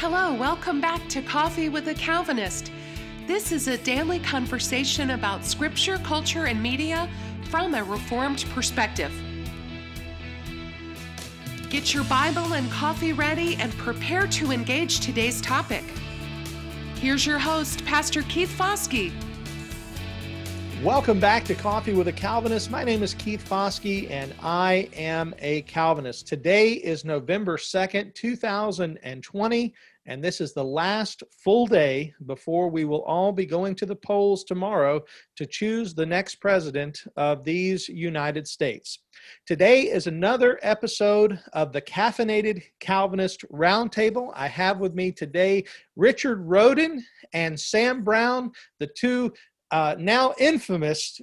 Hello, welcome back to Coffee with a Calvinist. This is a daily conversation about scripture, culture, and media from a Reformed perspective. Get your Bible and coffee ready and prepare to engage today's topic. Here's your host, Pastor Keith Foskey. Welcome back to Coffee with a Calvinist. My name is Keith Foskey, and I am a Calvinist. Today is November 2nd, 2020, and this is the last full day before we will all be going to the polls tomorrow to choose the next president of these United States. Today is another episode of the Caffeinated Calvinist Roundtable. I have with me today Richard Roden and Sam Brown, the two now infamous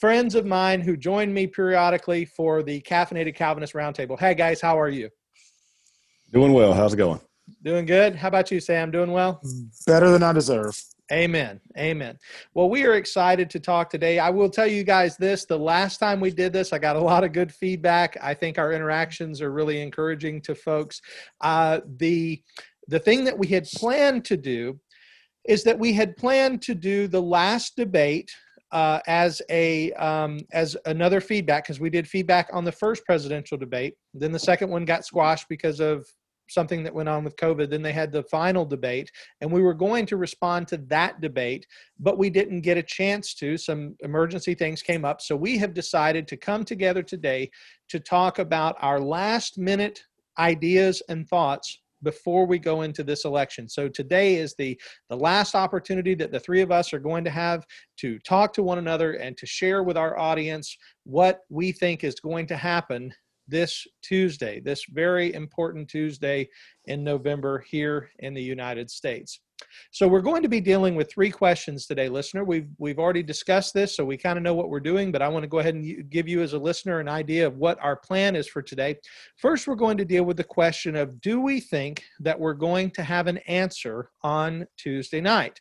friends of mine who join me periodically for the Caffeinated Calvinist Roundtable. Hey guys, how are you? Doing well. How's it going? Doing good. How about you, Sam? Doing well? Better than I deserve. Amen. Amen. Well, we are excited to talk today. I will tell you guys this. The last time we did this, I got a lot of good feedback. I think our interactions are really encouraging to folks. The thing that we had planned to do is that we had planned to do the last debate as another feedback, because we did feedback on the first presidential debate. Then the second one got squashed because of something that went on with COVID. Then they had the final debate, and we were going to respond to that debate, but we didn't get a chance to. Some emergency things came up. So we have decided to come together today to talk about our last minute ideas and thoughts before we go into this election. So today is the last opportunity that the three of us are going to have to talk to one another and to share with our audience what we think is going to happen this Tuesday, this very important Tuesday in November here in the United States. So we're going to be dealing with three questions today, listener. We've already discussed this, so we kind of know what we're doing, but I want to go ahead and give you as a listener an idea of what our plan is for today. First, we're going to deal with the question of, do we think that we're going to have an answer on Tuesday night?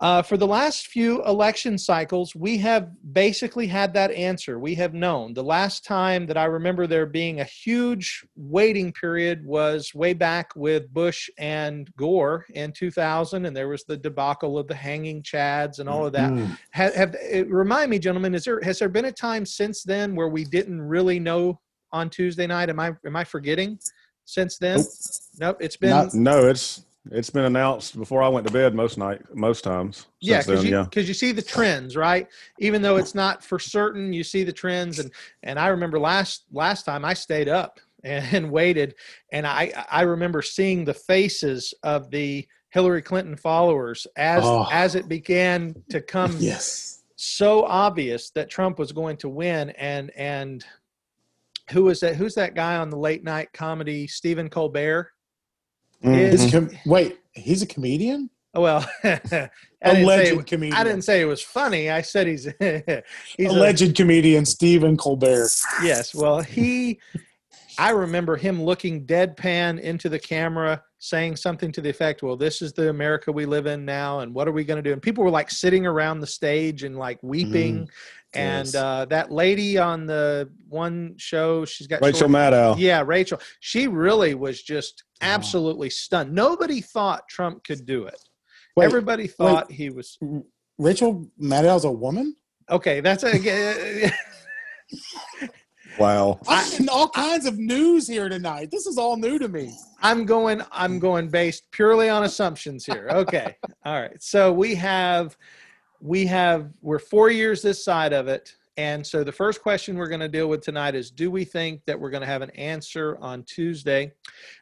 For the last few election cycles, we have basically had that answer. We have known. The last time that I remember there being a huge waiting period was way back with Bush and Gore in 2000, and there was the debacle of the hanging chads and all of that. Mm-hmm. Remind me, gentlemen, has there been a time since then where we didn't really know on Tuesday night? Am I forgetting since then? Nope. It's been... It's been announced before I went to bed most times. Yeah, because you see the trends, right? Even though it's not for certain, you see the trends. And I remember last time I stayed up and waited, and I remember seeing the faces of the Hillary Clinton followers as it began to come so obvious that Trump was going to win. And who was that? Who's that guy on the late night comedy, Stephen Colbert? Mm-hmm. He's a comedian? Oh, well, comedian. I didn't say it was funny. I said he's alleged comedian Stephen Colbert. Yes. Well, I remember him looking deadpan into the camera, saying something to the effect, well, this is the America we live in now, and what are we going to do? And people were like sitting around the stage and like weeping. And that lady on the one show, she's got Rachel Maddow. Yeah, Rachel. She really was just absolutely stunned. Nobody thought Trump could do it. Everybody thought he was. Rachel Maddow's a woman? Okay, that's a. Wow. I'm getting all kinds of news here tonight. This is all new to me. I'm going based purely on assumptions here. Okay. All right. So we're 4 years this side of it. And so the first question we're going to deal with tonight is, do we think that we're going to have an answer on Tuesday?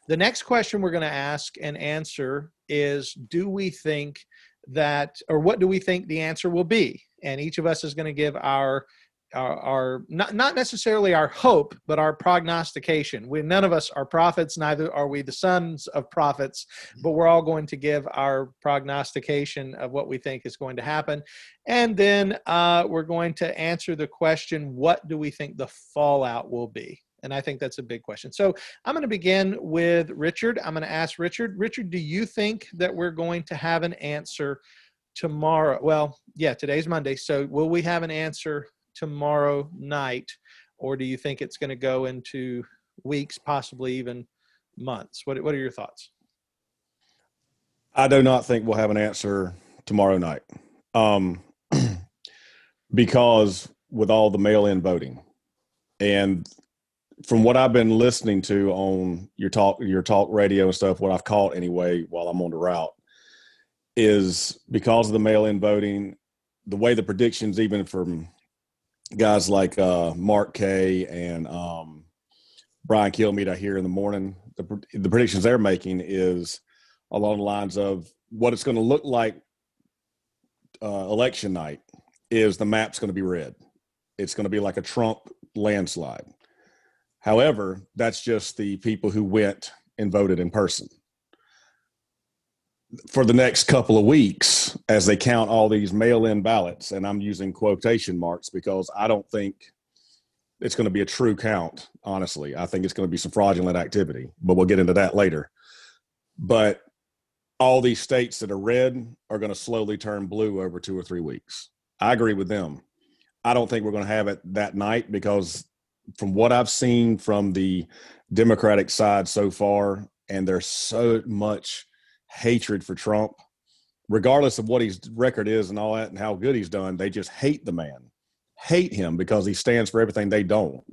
The next question we're going to ask and answer is, do we think that, or what do we think the answer will be? And each of us is going to give our not necessarily our hope, but our prognostication. None of us are prophets, neither are we the sons of prophets, but we're all going to give our prognostication of what we think is going to happen. And then we're going to answer the question, what do we think the fallout will be? And I think that's a big question. So I'm going to begin with Richard. I'm going to ask Richard. Richard, do you think that we're going to have an answer tomorrow? Well, yeah, today's Monday. So will we have an answer tomorrow night, or do you think it's going to go into weeks, possibly even months? What are your thoughts? I do not think we'll have an answer tomorrow night, because with all the mail-in voting, and from what I've been listening to on your talk radio and stuff, what I've caught anyway while I'm on the route is because of the mail-in voting, the way the predictions, even from guys like Mark Kay and Brian Kilmeade, I hear in the morning, the predictions they're making is along the lines of what it's going to look like election night is the map's going to be red. It's going to be like a Trump landslide. However, that's just the people who went and voted in person. For the next couple of weeks, as they count all these mail-in ballots, and I'm using quotation marks because I don't think it's going to be a true count, honestly. I think it's going to be some fraudulent activity, but we'll get into that later. But all these states that are red are going to slowly turn blue over 2 or 3 weeks. I agree with them. I don't think we're going to have it that night because from what I've seen from the Democratic side so far, and there's so much hatred for Trump, regardless of what his record is and all that and how good he's done, they just hate the man, hate him because he stands for everything they don't.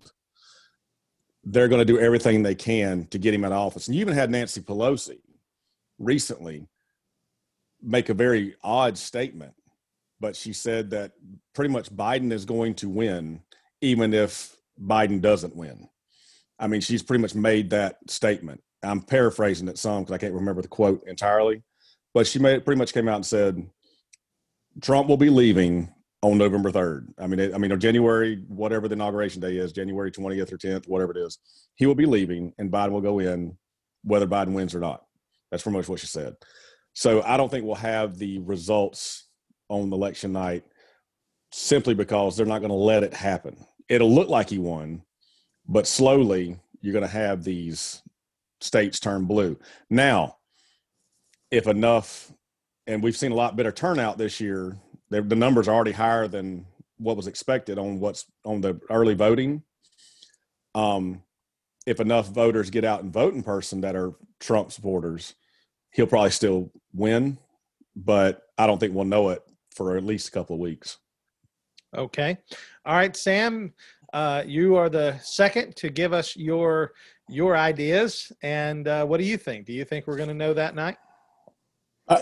They're going to do everything they can to get him out of office. And you even had Nancy Pelosi recently make a very odd statement, but she said that pretty much Biden is going to win, even if Biden doesn't win. I mean, she's pretty much made that statement. I'm paraphrasing it some because I can't remember the quote entirely, but she made it, pretty much came out and said, Trump will be leaving on November 3rd. I mean, January, whatever the inauguration day is, January 20th or 10th, whatever it is, he will be leaving and Biden will go in whether Biden wins or not. That's pretty much what she said. So I don't think we'll have the results on election night simply because they're not going to let it happen. It'll look like he won, but slowly you're going to have these states turn blue. Now, if enough, and we've seen a lot better turnout this year, the numbers are already higher than what was expected on what's on the early voting. If enough voters get out and vote in person that are Trump supporters, he'll probably still win, but I don't think we'll know it for at least a couple of weeks. Okay. All right, Sam, you are the second to give us your ideas. And what do you think? Do you think we're going to know that night?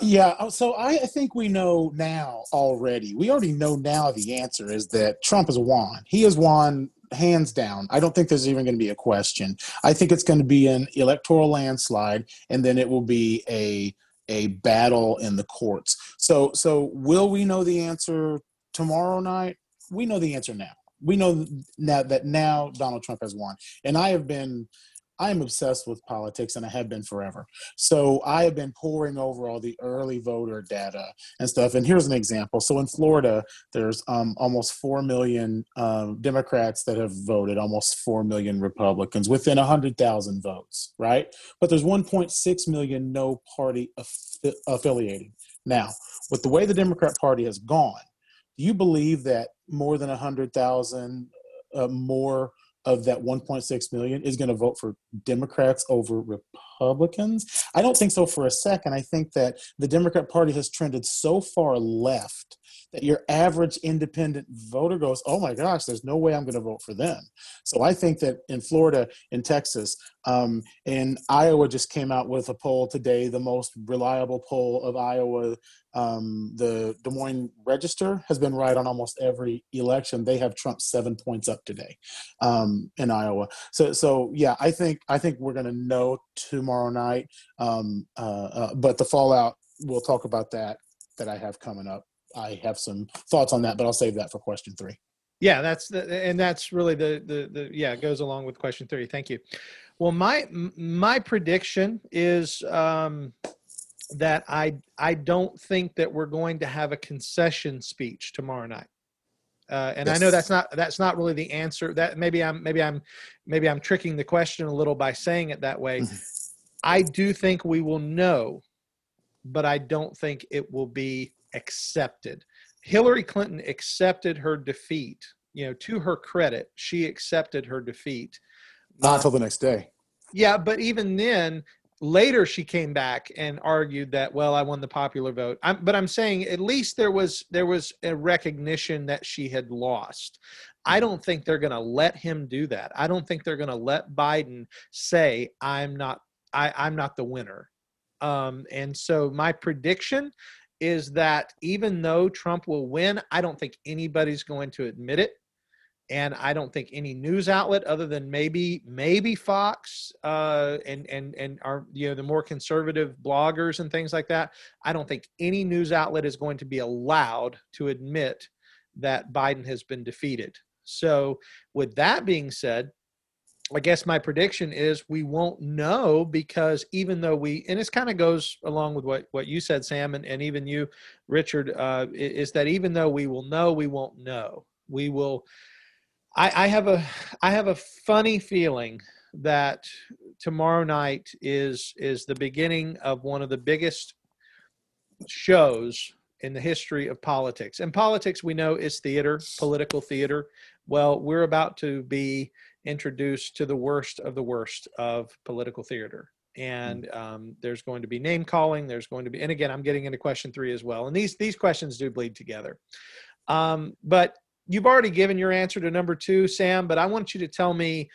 Yeah. So I think we know now already. We already know now the answer is that Trump has won. He has won hands down. I don't think there's even going to be a question. I think it's going to be an electoral landslide, and then it will be a battle in the courts. So will we know the answer tomorrow night? We know the answer now. We know now that now Donald Trump has won. And I am obsessed with politics, and I have been forever. So I have been poring over all the early voter data and stuff. And here's an example. So in Florida, there's almost 4 million Democrats that have voted, almost 4 million Republicans, within 100,000 votes, right? But there's 1.6 million no party affiliated. Now, with the way the Democrat Party has gone, do you believe that more than 100,000 more of that 1.6 million is going to vote for Democrats over Republicans? I don't think so for a second. I think that the Democrat Party has trended so far left that your average independent voter goes, oh my gosh, there's no way I'm going to vote for them. So I think that in Florida, in Texas, and Iowa just came out with a poll today, the most reliable poll of Iowa, the Des Moines Register has been right on almost every election. They have Trump 7 points up today in Iowa. So yeah, I think we're going to know tomorrow night. But the fallout, we'll talk about that I have coming up. I have some thoughts on that, but I'll save that for question three. Yeah, that's really the it goes along with question three. Thank you. Well, my prediction is that I don't think that we're going to have a concession speech tomorrow night. And yes. I know that's not really the answer. That maybe I'm tricking the question a little by saying it that way. I do think we will know, but I don't think it will be accepted. Hillary Clinton accepted her defeat. You know, to her credit, she accepted her defeat. Not until the next day. Yeah, but even then, Later, she came back and argued that, well, I won the popular vote. But I'm saying at least there was a recognition that she had lost. I don't think they're going to let him do that. I don't think they're going to let Biden say, I'm not the winner. And so my prediction is that even though Trump will win, I don't think anybody's going to admit it. And I don't think any news outlet other than maybe Fox and our, you know, the more conservative bloggers and things like that, I don't think any news outlet is going to be allowed to admit that Biden has been defeated. So with that being said, I guess my prediction is we won't know, because even though and this kind of goes along with what you said, Sam, and even you, Richard, is that even though we will know, we won't know. We will. I have a funny feeling that tomorrow night is the beginning of one of the biggest shows in the history of politics. And politics, we know, is theater, political theater. Well, we're about to be introduced to the worst of political theater. And there's going to be name calling. There's going to be, and again, I'm getting into question three as well. And these questions do bleed together. But you've already given your answer to number two, Sam, but I want you to tell me,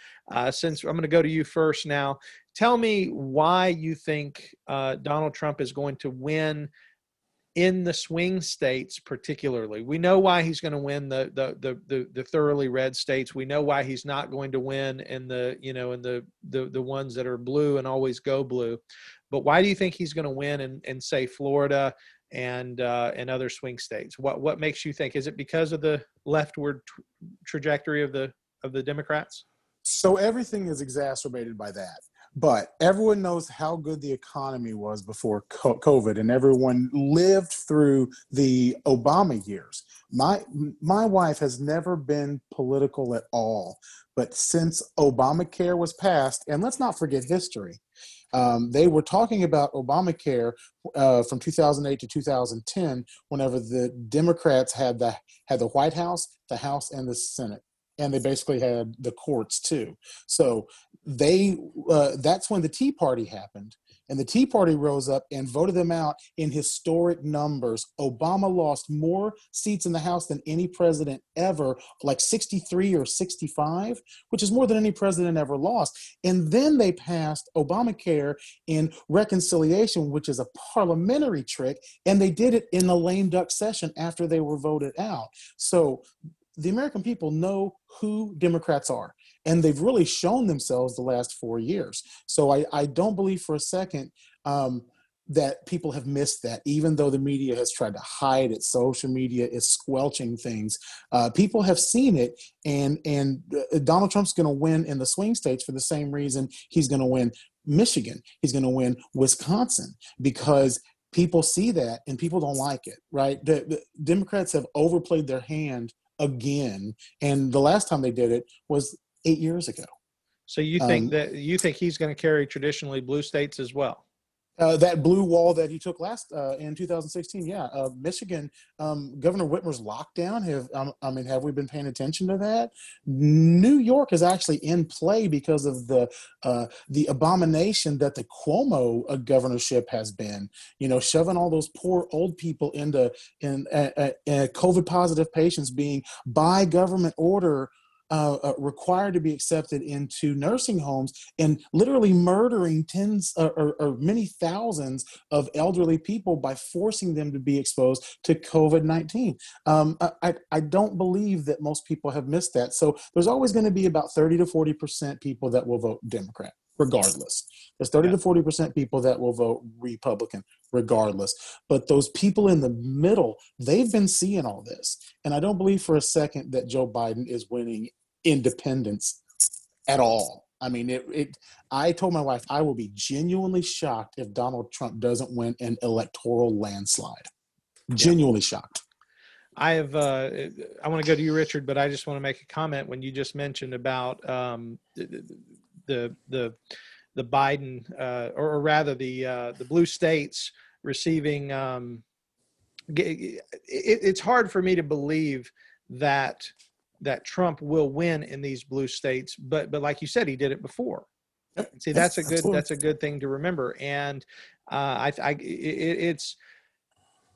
since I'm going to go to you first now, tell me why you think Donald Trump is going to win in the swing states particularly. We know why he's going to win the thoroughly red states. We know why he's not going to win in the ones that are blue and always go blue. But why do you think he's going to win in say Florida and other swing states? What makes you think? Is it because of the leftward trajectory of the Democrats? So everything is exacerbated by that. But everyone knows how good the economy was before COVID, and everyone lived through the Obama years. My wife has never been political at all, but since Obamacare was passed, and let's not forget history, they were talking about Obamacare from 2008 to 2010, whenever the Democrats had the White House, the House, and the Senate. And they basically had the courts too. So that's when the Tea Party happened, and the Tea Party rose up and voted them out in historic numbers. Obama lost more seats in the House than any president ever, like 63 or 65, which is more than any president ever lost. And then they passed Obamacare in reconciliation, which is a parliamentary trick. And they did it in the lame duck session after they were voted out. So the American people know who Democrats are, and they've really shown themselves the last 4 years. So I don't believe for a second that people have missed that, even though the media has tried to hide it. Social media is squelching things. People have seen it, and Donald Trump's going to win in the swing states for the same reason he's going to win Michigan. He's going to win Wisconsin, because people see that and people don't like it, right? The Democrats have overplayed their hand again, and the last time they did it was 8 years ago. So you think that he's going to carry traditionally blue states as well? That blue wall that he took last in 2016, yeah. Michigan, Governor Whitmer's lockdown. Have we been paying attention to that? New York is actually in play because of the abomination that the Cuomo governorship has been. You know, shoving all those poor old people into COVID positive patients being by government order required to be accepted into nursing homes, and literally murdering tens or many thousands of elderly people by forcing them to be exposed to COVID-19. I don't believe that most people have missed that. So there's always going to be about 30 to 40% people that will vote Democrat, regardless. There's 30 to 40% people that will vote Republican, regardless. But those people in the middle, they've been seeing all this. And I don't believe for a second that Joe Biden is winning independence at all. I mean, I told my wife, I will be genuinely shocked if Donald Trump doesn't win an electoral landslide. Genuinely shocked. I want to go to you, Richard, but I just want to make a comment when you just mentioned about the Biden, the blue states receiving, it's hard for me to believe that Trump will win in these blue states, but like you said, he did it before. See, that's a good thing to remember. And I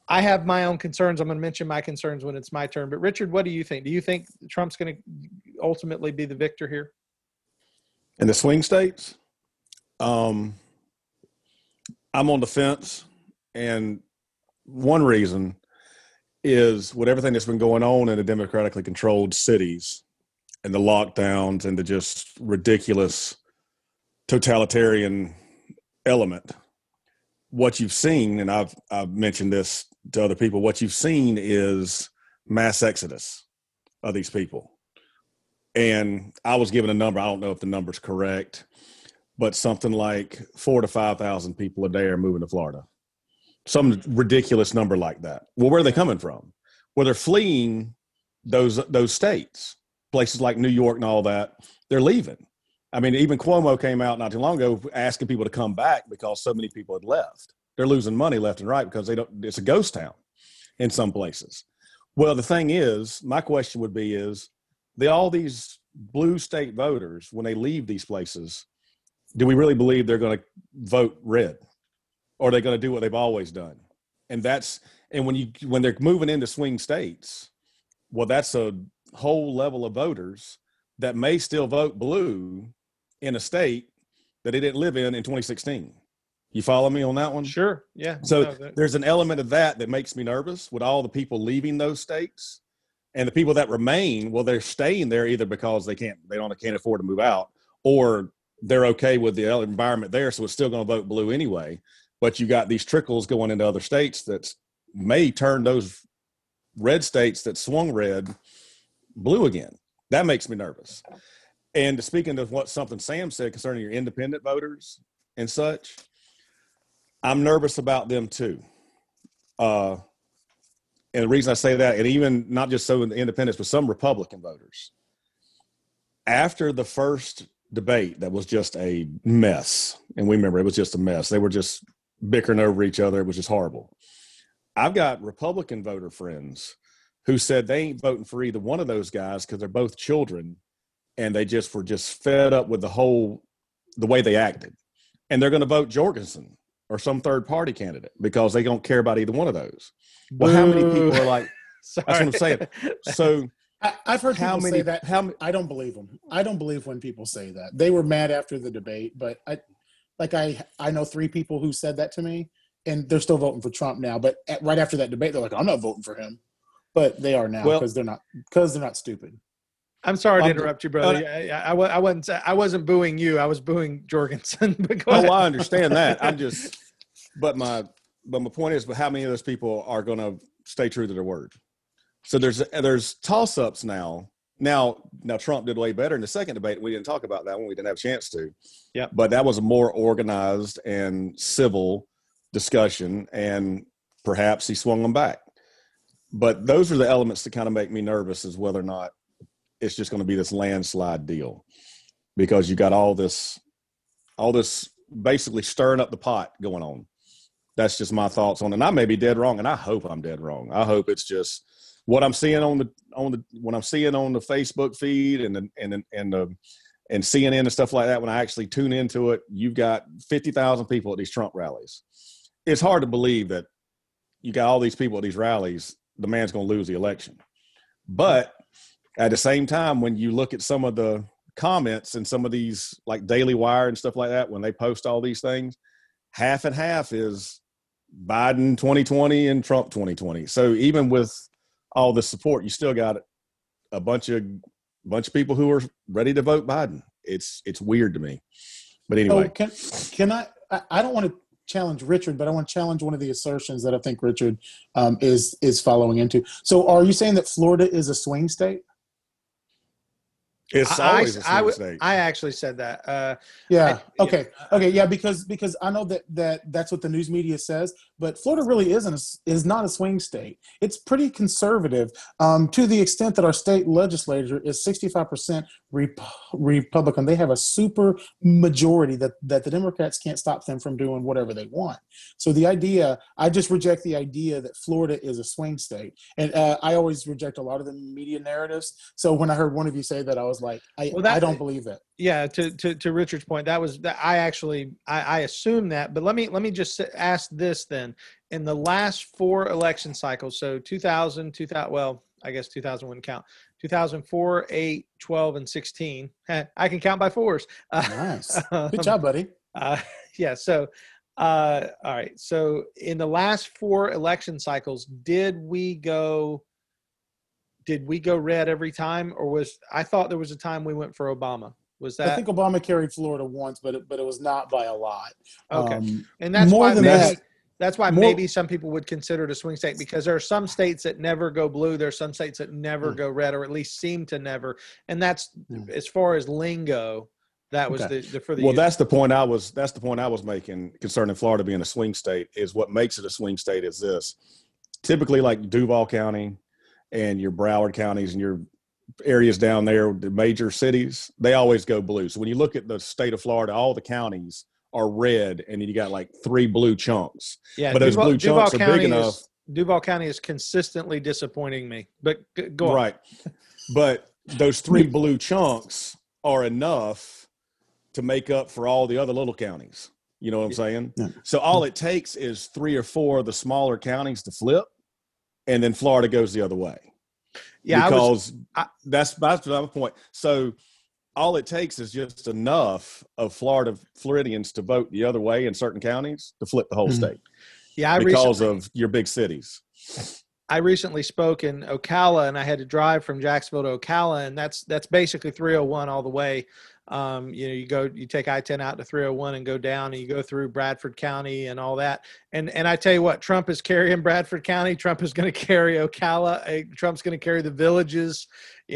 have my own concerns. I'm going to mention my concerns when it's my turn. But Richard, what do you think? Do you think Trump's going to ultimately be the victor here? In the swing states? I'm on the fence. And one reason is with everything that's been going on in the democratically controlled cities and the lockdowns and the just ridiculous totalitarian element, what you've seen, and I've mentioned this to other people, what you've seen is mass exodus of these people. And I was given a number. I don't know if the number's correct, but something like 4,000 to 5,000 people a day are moving to Florida. Some ridiculous number like that. Well, where are they coming from? Well, they're fleeing those states, places like New York and all that. They're leaving. I mean, even Cuomo came out not too long ago asking people to come back because so many people had left. They're losing money left and right because they don't. It's a ghost town in some places. Well, the thing is, my question would be is, all these blue state voters, when they leave these places, do we really believe they're going to vote red? Or are they going to do what they've always done? And when they're moving into swing states, well, that's a whole level of voters that may still vote blue in a state that they didn't live in 2016. You follow me on that one? Sure. Yeah. So there's an element of that makes me nervous with all the people leaving those states, and the people that remain, well, they're staying there either because they can't afford to move out, or they're okay with the environment there, so it's still going to vote blue anyway. But you got these trickles going into other states that may turn those red states that swung red blue again. That makes me nervous. And speaking of something Sam said concerning your independent voters and such, I'm nervous about them too. And the reason I say that, and even not just so in the independents, but some Republican voters, after the first debate that was just a mess, and we remember it was just a mess. They were just bickering over each other. It was just horrible. I've got Republican voter friends who said they ain't voting for either one of those guys because they're both children, and they just were just fed up with the way they acted. And they're going to vote Jorgensen or some third-party candidate because they don't care about either one of those. Well, how many people are like, that's what I'm saying. So I've heard people say that. I don't believe them. I don't believe when people say that. They were mad after the debate, but I know three people who said that to me, and they're still voting for Trump now. But right after that debate, they're like, "I'm not voting for him," but they are now because they're not stupid. I'm sorry to interrupt you, brother. I wasn't booing you. I was booing Jorgensen. I understand that. But my point is, how many of those people are going to stay true to their word? So there's toss-ups now. Now Trump did way better in the second debate. We didn't talk about that one. We didn't have a chance to. Yeah. But that was a more organized and civil discussion, and perhaps he swung them back. But those are the elements that kind of make me nervous, is whether or not it's just going to be this landslide deal, because you got all this basically stirring up the pot going on. That's just my thoughts on it. And I may be dead wrong, and I hope I'm dead wrong. I hope it's just what I'm seeing on the Facebook feed and CNN and stuff like that. When I actually tune into it, you've got 50,000 people at these Trump rallies. It's hard to believe that you got all these people at these rallies. The man's going to lose the election. But at the same time, when you look at some of the comments and some of these like Daily Wire and stuff like that, when they post all these things, half and half is Biden 2020 and Trump 2020. So even with all the support, you still got a bunch of people who are ready to vote Biden. It's weird to me, but anyway. Oh, can I don't want to challenge Richard, but I want to challenge one of the assertions that I think Richard is following into. So are you saying that Florida is a swing state? It's always a swing state. I actually said that. Because I know that's what the news media says, but Florida really is not a swing state. It's pretty conservative to the extent that our state legislature is 65% Republican. They have a super majority that the Democrats can't stop them from doing whatever they want. So I just reject the idea that Florida is a swing state. And I always reject a lot of the media narratives. So when I heard one of you say that, I was like, I don't believe it. Yeah, to Richard's point, that was, I assume that, but let me just ask this then. In the last four election cycles, so 2000, well, I guess 2000 wouldn't count, 2004, 8, 12, and 16. I can count by fours. Nice. Good job, buddy. Yeah. So, all right. So in the last four election cycles, did we go red every time, or I thought there was a time we went for Obama. Was that? I think Obama carried Florida once, but it was not by a lot. Okay, and that's more why than maybe, that. That's why more, maybe some people would consider it a swing state, because there are some states that never go blue. There are some states that never go red, or at least seem to never. And that's as far as lingo. That was well, that's the point I was making concerning Florida being a swing state. Is what makes it a swing state is this: typically, like Duval County and your Broward counties and your areas down there, the major cities, they always go blue. So when you look at the state of Florida, all the counties are red, and then you got like three blue chunks. Yeah, but those blue chunks are big enough. Duval County is consistently disappointing me, but go on. Right. But those three blue chunks are enough to make up for all the other little counties. You know what I'm saying? Yeah. So all it takes is three or four of the smaller counties to flip, and then Florida goes the other way. Yeah, because that's my point. So all it takes is just enough of Floridians to vote the other way in certain counties to flip the whole state. Yeah, because of your big cities. I recently spoke in Ocala, and I had to drive from Jacksonville to Ocala, and that's basically 301 all the way. You take I-10 out to 301 and go down, and you go through Bradford County and all that. And I tell you what, Trump is carrying Bradford County. Trump is going to carry Ocala. Trump's going to carry the villages.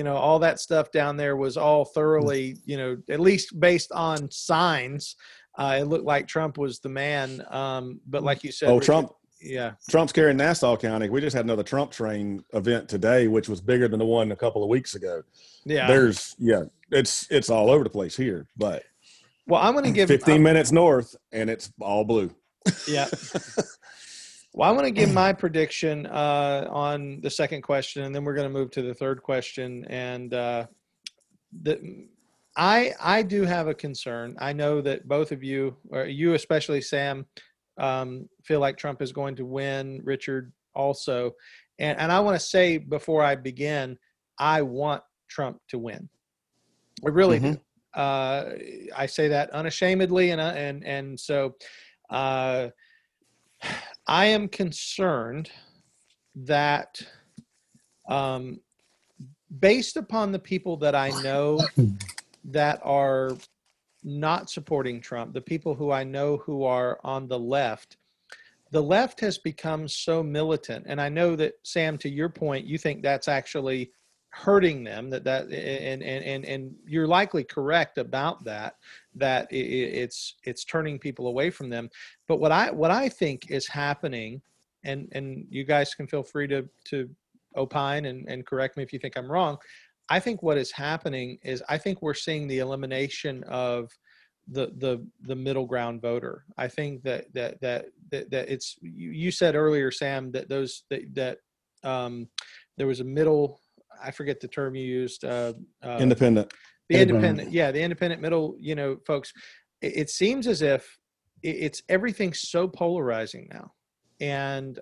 All that stuff down there was all thoroughly, at least based on signs, it looked like Trump was the man. But like you said, Trump. Yeah. Trump's carrying Nassau County. We just had another Trump train event today, which was bigger than the one a couple of weeks ago. Yeah. It's all over the place here, but I'm going to give 15 minutes north and it's all blue. Yeah. Well, I'm going to give my prediction on the second question, and then we're going to move to the third question. And I do have a concern. I know that both of you, or you especially, Sam, feel like Trump is going to win, Richard also. And I want to say before I begin, I want Trump to win. I really do. I say that unashamedly. And so I am concerned that based upon the people that I know that are not supporting Trump, the people who I know who are on the left has become so militant. And I know that, Sam, to your point, you think that's actually hurting them, and you're likely correct about that it's turning people away from them. But what I think is happening, and you guys can feel free to opine and correct me if you think I'm wrong. I think what is happening is I think we're seeing the elimination of the middle ground voter. I think that it's, you said earlier, Sam, that there was a middle, I forget the term you used. Independent. The independent middle, folks. It seems as if everything's so polarizing now. And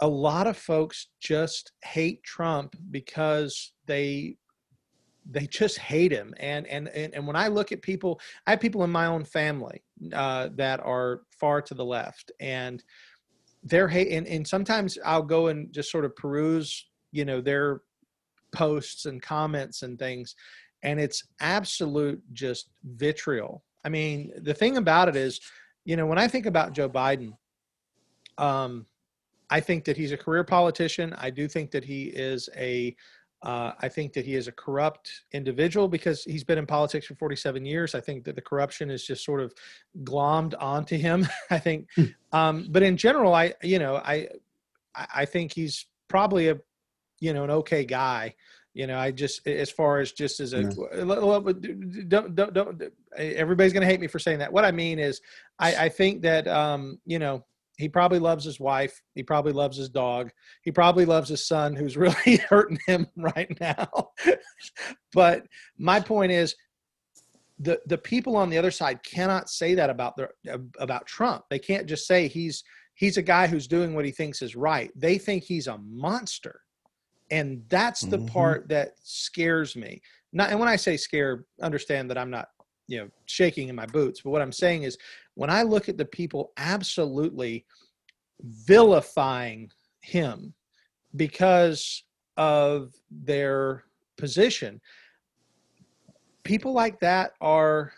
a lot of folks just hate Trump because they just hate him. And when I look at people, I have people in my own family that are far to the left, and they're and sometimes I'll go and just sort of peruse their posts and comments and things, and it's absolute just vitriol. I mean, the thing about it is, when I think about Joe Biden, I think that he's a career politician. I do think that he is a corrupt individual, because he's been in politics for 47 years. I think that the corruption is just sort of glommed onto him, I think. But in general, I think he's probably an okay guy. I just, as far as just as don't everybody's going to hate me for saying that. What I mean is I think that, He probably loves his wife. He probably loves his dog. He probably loves his son, who's really hurting him right now. But my point is, the people on the other side cannot say that about their, about Trump. They can't just say he's a guy who's doing what he thinks is right. They think he's a monster. And that's the part that scares me. Not, and when I say scare, understand that I'm not, you know, shaking in my boots. But what I'm saying is, when I look at the people absolutely vilifying him because of their position, people like that are,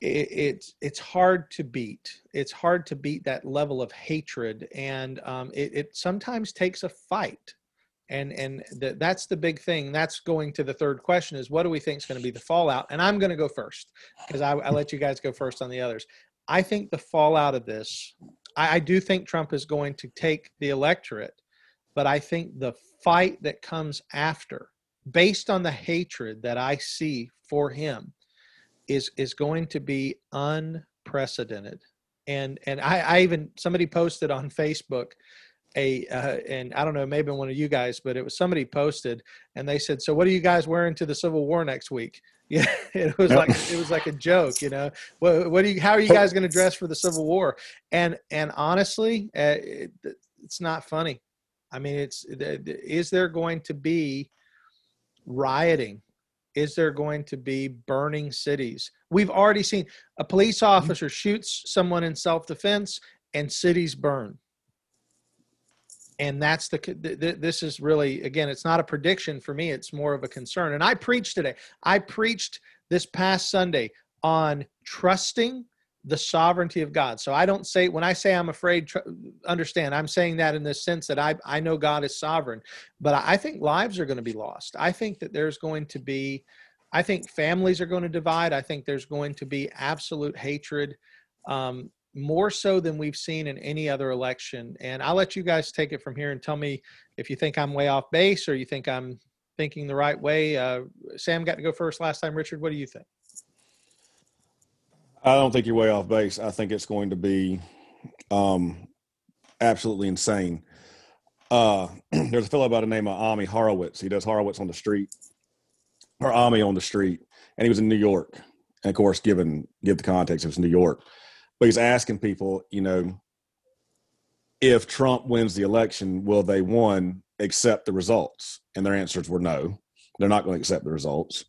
it's hard to beat. It's hard to beat that level of hatred. And it sometimes takes a fight. And that's the big thing. That's going to the third question is, what do we think is going to be the fallout? And I'm going to go first because I let you guys go first on the others. I think the fallout of this, I do think Trump is going to take the electorate, but I think the fight that comes after, based on the hatred that I see for him, is going to be unprecedented. And I even, somebody posted on Facebook, and I don't know, maybe one of you guys, but it was somebody posted and they said, so what are you guys wearing to the Civil War next week? Yeah, it was like, it was like a joke, you know, how are you guys going to dress for the Civil War? And honestly, it's not funny. I mean, is there going to be rioting? Is there going to be burning cities? We've already seen a police officer shoots someone in self-defense and cities burn. And that's this is really, again, it's not a prediction for me. It's more of a concern. And I preached today. I preached this past Sunday on trusting the sovereignty of God. So I don't say, when I say I'm afraid, understand, I'm saying that in the sense that I know God is sovereign, but I think lives are going to be lost. I think that there's going to be, I think families are going to divide. I think there's going to be absolute hatred, more so than we've seen in any other election. And I'll let you guys take it from here and tell me if you think I'm way off base or you think I'm thinking the right way. Sam got to go first last time. Richard, what do you think? I don't think you're way off base. I think it's going to be absolutely insane. There's a fellow by the name of Ami Horowitz. He does Horowitz on the Street, or Ami on the Street. And he was in New York. And of course, give the context, it was New York. But he's asking people, you know, if Trump wins the election, will they, one, accept the results? And their answers were no. They're not going to accept the results.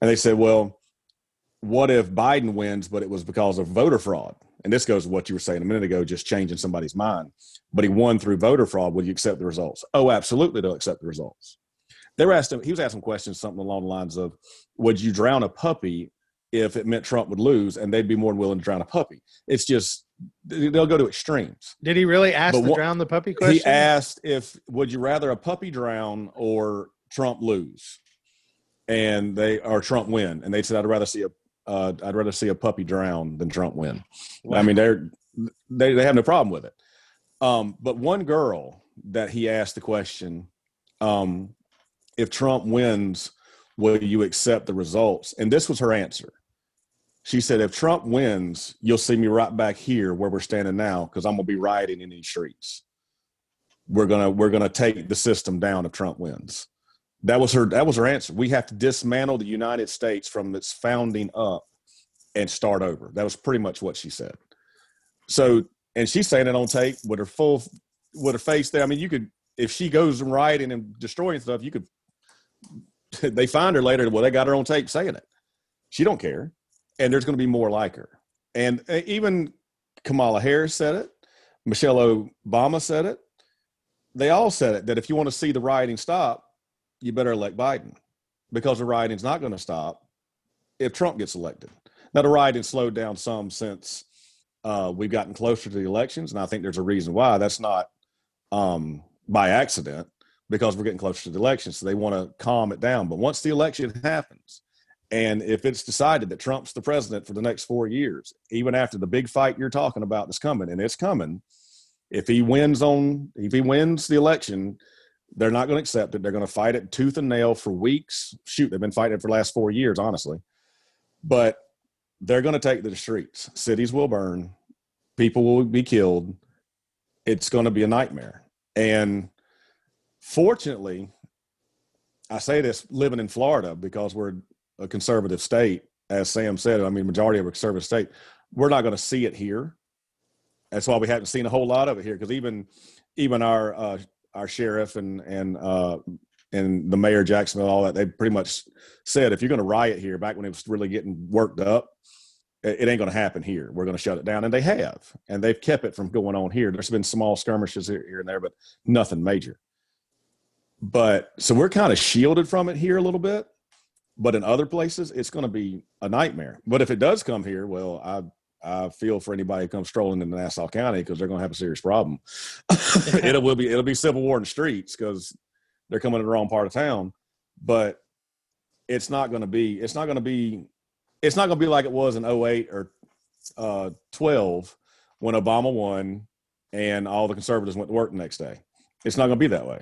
And they said, well, what if Biden wins, but it was because of voter fraud? And this goes to what you were saying a minute ago, just changing somebody's mind. But he won through voter fraud. Will you accept the results? Oh, absolutely, they'll accept the results. They were asked him, he was asking questions, something along the lines of, would you drown a puppy if it meant Trump would lose? And they'd be more than willing to drown a puppy. It's just, they'll go to extremes. Did he really ask the drown the puppy question? He asked if, would you rather a puppy drown or Trump lose? And they, or Trump win. And they said, I'd rather see a puppy drown than Trump win. Wow. I mean, they have no problem with it. But one girl that he asked the question, if Trump wins, will you accept the results? And this was her answer. She said, if Trump wins, you'll see me right back here where we're standing now, because I'm going to be rioting in these streets. We're going to take the system down if Trump wins. That was her answer. We have to dismantle the United States from its founding up and start over. That was pretty much what she said. So, and she's saying it on tape with her face there. I mean, you could, if she goes and rioting and destroying stuff, you could, they find her later. Well, they got her on tape saying it. She don't care. And there's going to be more like her. And even Kamala Harris said it. Michelle Obama said it. They all said it, that if you want to see the rioting stop, you better elect Biden, because the rioting's not going to stop if Trump gets elected. Now, the rioting slowed down some since we've gotten closer to the elections, and I think there's a reason why. That's not by accident, because we're getting closer to the election, so they want to calm it down. But once the election happens, and if it's decided that Trump's the president for the next 4 years, even after the big fight you're talking about is coming, and it's coming, if he wins the election, they're not going to accept it. They're going to fight it tooth and nail for weeks. Shoot, they've been fighting it for the last 4 years, honestly. But they're going to take to the streets. Cities will burn. People will be killed. It's going to be a nightmare. And fortunately, I say this living in Florida because we're a conservative state, as Sam said, I mean, majority of a conservative state, we're not going to see it here. That's why we haven't seen a whole lot of it here, because even our sheriff and the mayor of Jacksonville, all that, they pretty much said, if you're going to riot here, back when it was really getting worked up, it ain't going to happen here. We're going to shut it down. And they have, and they've kept it from going on here. There's been small skirmishes here and there, but nothing major. But so we're kind of shielded from it here a little bit, but in other places it's going to be a nightmare. But if it does come here, well, I feel for anybody who comes strolling into Nassau County, because they're going to have a serious problem. It'll be civil war in the streets because they're coming to the wrong part of town. But it's not going to be like it was in 08 or 12 when Obama won and all the conservatives went to work the next day. It's not going to be that way.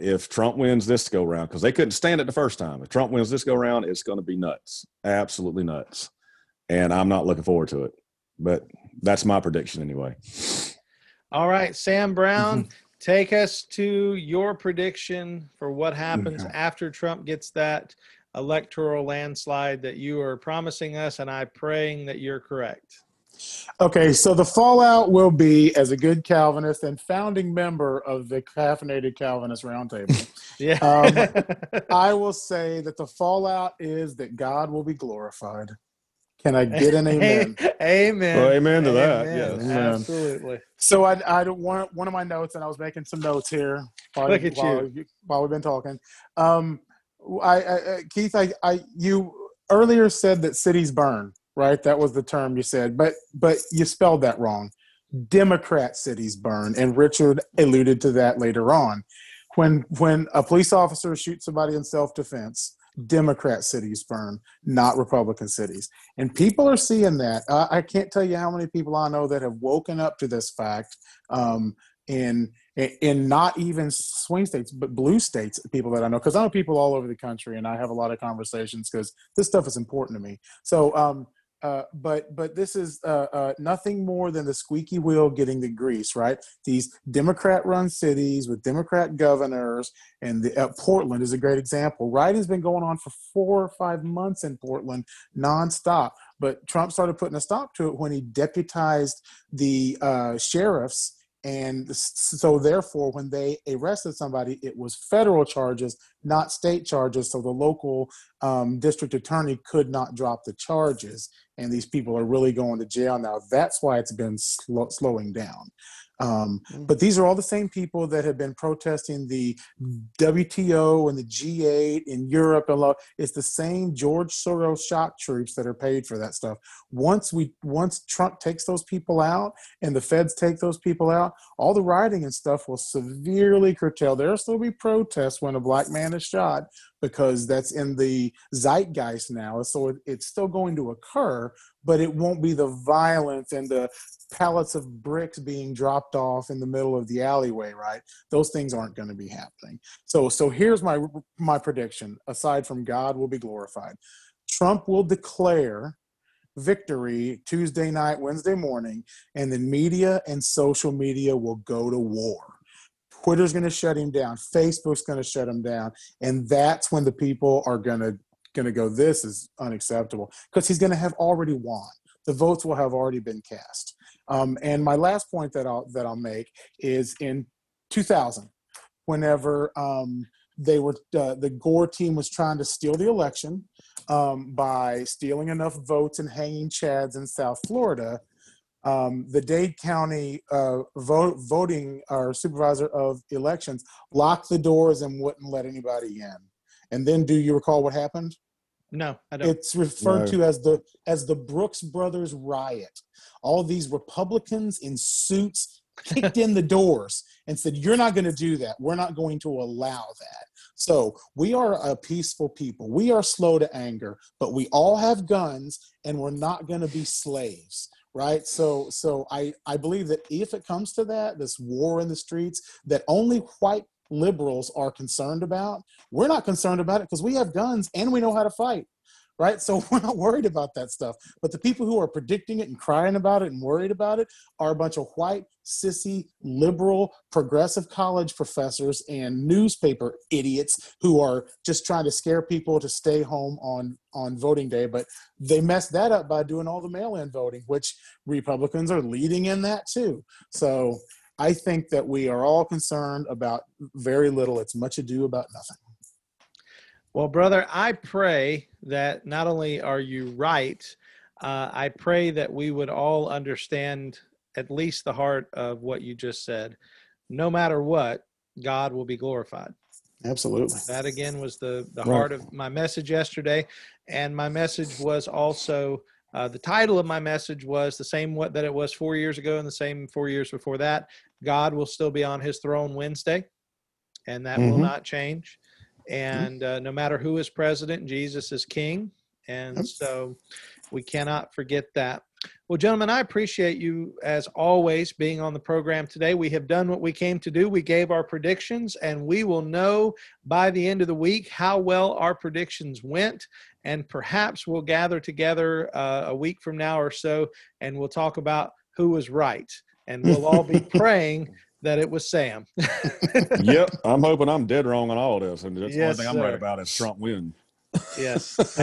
If Trump wins this go round, because they couldn't stand it the first time. If Trump wins this go round, it's going to be nuts, absolutely nuts. And I'm not looking forward to it, but that's my prediction anyway. All right, Sam Brown, take us to your prediction for what happens after Trump gets that electoral landslide that you are promising us, and I'm praying that you're correct. Okay, so the fallout will be, as a good Calvinist and founding member of the Caffeinated Calvinist Roundtable, I will say that the fallout is that God will be glorified. Can I get an amen? Amen. Well, amen to that. Yes. Amen. Absolutely. So I one of my notes, and I was making some notes here while we've been talking. Keith, you earlier said that cities burn, right? That was the term you said, but you spelled that wrong. Democrat cities burn, and Richard alluded to that later on. When a police officer shoots somebody in self-defense, Democrat cities burn, not Republican cities. And people are seeing that. I can't tell you how many people I know that have woken up to this fact in not even swing states, but blue states, people that I know, because I know people all over the country and I have a lot of conversations because this stuff is important to me. So, but this is nothing more than the squeaky wheel getting the grease, right? These Democrat-run cities with Democrat governors, and Portland is a great example. Rioting's been going on for 4 or 5 months in Portland nonstop, but Trump started putting a stop to it when he deputized the sheriffs. And so therefore, when they arrested somebody, it was federal charges, not state charges. So the local district attorney could not drop the charges. And these people are really going to jail now. That's why it's been slowing down. But these are all the same people that have been protesting the WTO and the G8 in Europe. It's the same George Soros shock troops that are paid for that stuff. Once Trump takes those people out and the feds take those people out, all the rioting and stuff will severely curtail. There'll still be protests when a black man is shot, because that's in the zeitgeist now. So it's still going to occur, but it won't be the violence and the pallets of bricks being dropped off in the middle of the alleyway, right? Those things aren't going to be happening. So here's my prediction, aside from God will be glorified. Trump will declare victory Tuesday night, Wednesday morning, and then media and social media will go to war. Twitter's going to shut him down. Facebook's going to shut him down. And that's when the people are going to go, this is unacceptable, because he's going to have already won. The votes will have already been cast. And my last point that I'll make is in 2000, whenever the Gore team was trying to steal the election by stealing enough votes and hanging chads in South Florida, the Dade County voting or supervisor of elections locked the doors and wouldn't let anybody in. And then, do you recall what happened? No, I don't. It's referred to as the Brooks Brothers riot. All these Republicans in suits kicked in the doors and said, "You're not going to do that. We're not going to allow that." So we are a peaceful people. We are slow to anger, but we all have guns, and we're not going to be slaves. Right. So I believe that if it comes to that, this war in the streets that only white liberals are concerned about, we're not concerned about it because we have guns and we know how to fight. right? So we're not worried about that stuff. But the people who are predicting it and crying about it and worried about it are a bunch of white, sissy, liberal, progressive college professors and newspaper idiots who are just trying to scare people to stay home on voting day. But they messed that up by doing all the mail-in voting, which Republicans are leading in that too. So I think that we are all concerned about very little. It's much ado about nothing. Well, brother, I pray that not only are you right, I pray that we would all understand at least the heart of what you just said. No matter what, God will be glorified. Absolutely. That, again, was the heart of my message yesterday. And my message was also, the title of my message was the same that it was 4 years ago and the same 4 years before that. God will still be on his throne Wednesday, and that will not change. And no matter who is president, Jesus is king. And so we cannot forget that. Well, gentlemen, I appreciate you, as always, being on the program today. We have done what we came to do. We gave our predictions, and we will know by the end of the week how well our predictions went. And perhaps we'll gather together a week from now or so, and we'll talk about who was right. And we'll all be praying that it was Sam. Yep. I'm hoping I'm dead wrong on all of this. And that's the only thing I'm right about is Trump win. Yes,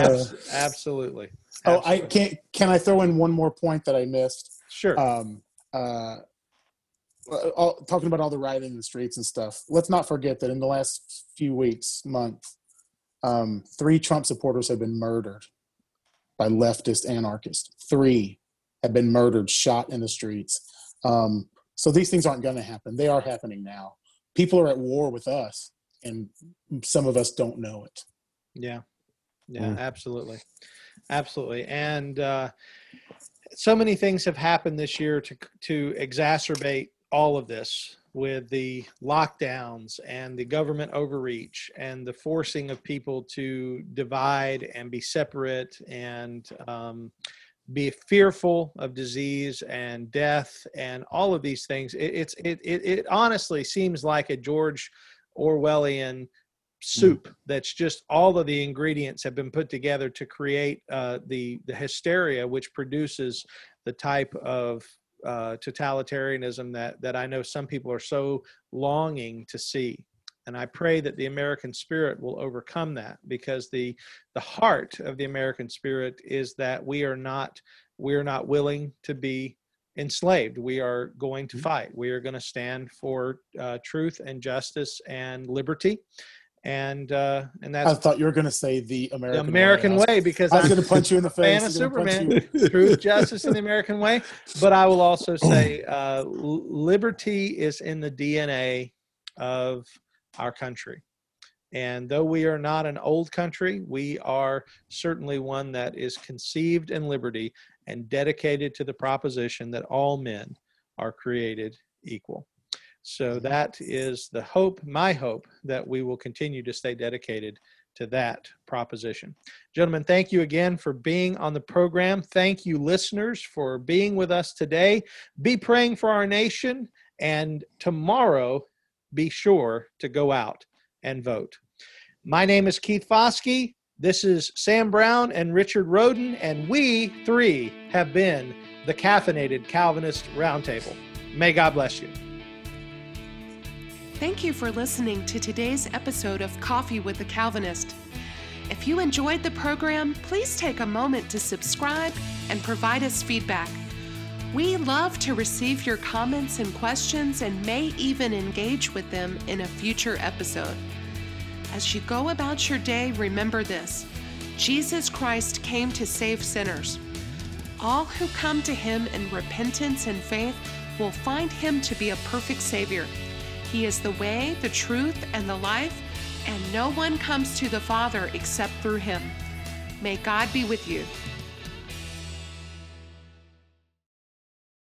absolutely. Oh, I can't. Can I throw in one more point that I missed? Sure. Talking about all the rioting in the streets and stuff. Let's not forget that in the last few weeks, month, 3 Trump supporters have been murdered by leftist anarchists. 3 have been murdered, shot in the streets. So these things aren't going to happen. They are happening now. People are at war with us, and some of us don't know it. Yeah, absolutely. Absolutely. And so many things have happened this year to exacerbate all of this, with the lockdowns and the government overreach and the forcing of people to divide and be separate and be fearful of disease and death and all of these things. It honestly seems like a George Orwellian soup that's just all of the ingredients have been put together to create the hysteria, which produces the type of totalitarianism that I know some people are so longing to see. And I pray that the American spirit will overcome that, because the heart of the American spirit is that we are not willing to be enslaved. We are going to fight. We are going to stand for truth and justice and liberty. And that's, I thought you were going to say the American way, because I was going to punch you in the face. Fan of Superman, truth, justice, and the American way. But I will also say liberty is in the DNA of our country. And though we are not an old country, we are certainly one that is conceived in liberty and dedicated to the proposition that all men are created equal. So that is the hope, my hope, that we will continue to stay dedicated to that proposition. Gentlemen, thank you again for being on the program. Thank you, listeners, for being with us today. Be praying for our nation, and tomorrow, be sure to go out and vote. My name is Keith Foskey. This is Sam Brown and Richard Roden, and we three have been the Caffeinated Calvinist Roundtable. May God bless you. Thank you for listening to today's episode of Coffee with the Calvinist. If you enjoyed the program, please take a moment to subscribe and provide us feedback. We love to receive your comments and questions, and may even engage with them in a future episode. As you go about your day, remember this: Jesus Christ came to save sinners. All who come to him in repentance and faith will find him to be a perfect Savior. He is the way, the truth, and the life, and no one comes to the Father except through him. May God be with you.